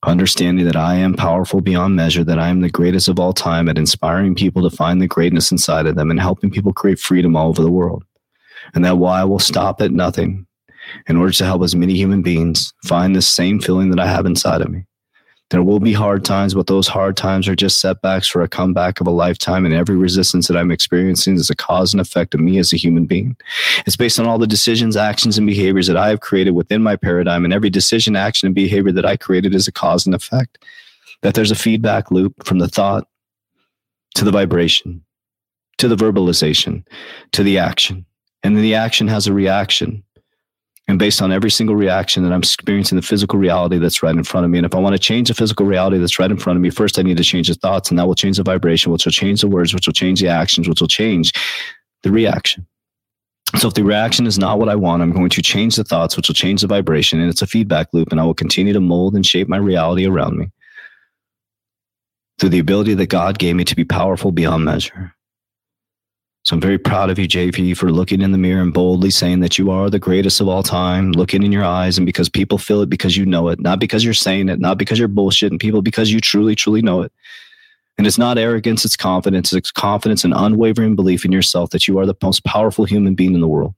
Understanding that I am powerful beyond measure, that I am the greatest of all time at inspiring people to find the greatness inside of them and helping people create freedom all over the world. And that why I will stop at nothing in order to help as many human beings find the same feeling that I have inside of me. There will be hard times, but those hard times are just setbacks for a comeback of a lifetime. And every resistance that I'm experiencing is a cause and effect of me as a human being. It's based on all the decisions, actions, and behaviors that I have created within my paradigm. And every decision, action, and behavior that I created is a cause and effect. That there's a feedback loop from the thought to the vibration, to the verbalization, to the action. And then the action has a reaction. And based on every single reaction that I'm experiencing, the physical reality that's right in front of me. And if I want to change the physical reality that's right in front of me, first I need to change the thoughts, and that will change the vibration, which will change the words, which will change the actions, which will change the reaction. So if the reaction is not what I want, I'm going to change the thoughts, which will change the vibration, and it's a feedback loop, and I will continue to mold and shape my reality around me through the ability that God gave me to be powerful beyond measure. So I'm very proud of you, JV, for looking in the mirror and boldly saying that you are the greatest of all time, looking in your eyes, and because people feel it, because you know it, not because you're saying it, not because you're bullshitting people, because you truly know it. And it's not arrogance, it's confidence. It's confidence and unwavering belief in yourself that you are the most powerful human being in the world.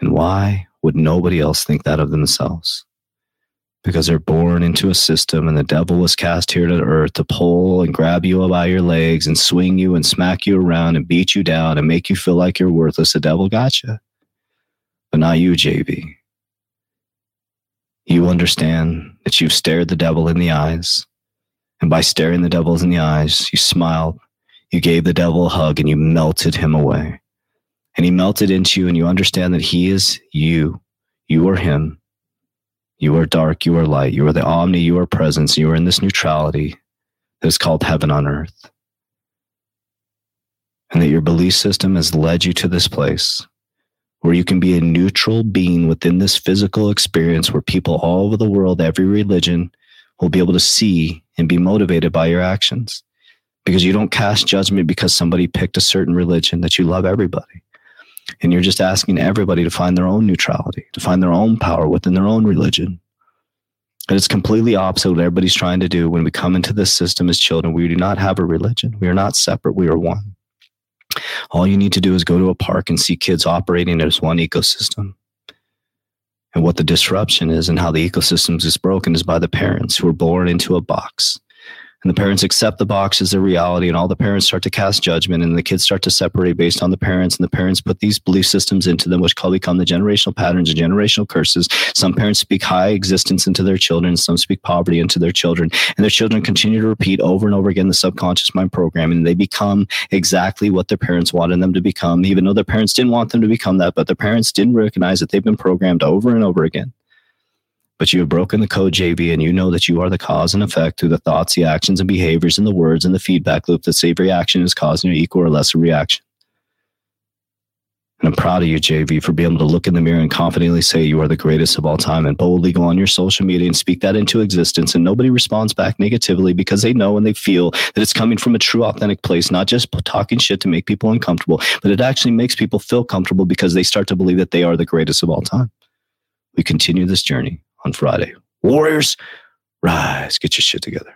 And why would nobody else think that of themselves? Because they're born into a system, and the devil was cast here to earth to pull and grab you by your legs and swing you and smack you around and beat you down and make you feel like you're worthless. The devil got you. But not you, JV. You understand that you've stared the devil in the eyes. And by staring the devil in the eyes, you smiled, you gave the devil a hug, and you melted him away. And he melted into you, and you understand that he is you. You are him. You are dark, you are light, you are the omni, you are presence, you are in this neutrality that is called heaven on earth. And that your belief system has led you to this place where you can be a neutral being within this physical experience, where people all over the world, every religion, will be able to see and be motivated by your actions. Because you don't cast judgment because somebody picked a certain religion, that you love everybody. And you're just asking everybody to find their own neutrality, to find their own power within their own religion. And it's completely opposite what everybody's trying to do. When we come into this system as children, we do not have a religion. We are not separate. We are one. All you need to do is go to a park and see kids operating as one ecosystem. And what the disruption is and how the ecosystem is broken is by the parents who are born into a box. And the parents accept the box as their reality, and all the parents start to cast judgment, and the kids start to separate based on the parents, and the parents put these belief systems into them, which become the generational patterns and generational curses. Some parents speak high existence into their children, some speak poverty into their children, and their children continue to repeat over and over again the subconscious mind program, and they become exactly what their parents wanted them to become, even though their parents didn't want them to become that, but their parents didn't recognize that they've been programmed over and over again. But you have broken the code, JV, and you know that you are the cause and effect through the thoughts, the actions, and behaviors, and the words, and the feedback loop that every action is causing an equal or lesser reaction. And I'm proud of you, JV, for being able to look in the mirror and confidently say you are the greatest of all time, and boldly go on your social media and speak that into existence. And nobody responds back negatively because they know and they feel that it's coming from a true, authentic place, not just talking shit to make people uncomfortable, but it actually makes people feel comfortable because they start to believe that they are the greatest of all time. We continue this journey on Friday. Warriors, rise. Get your shit together.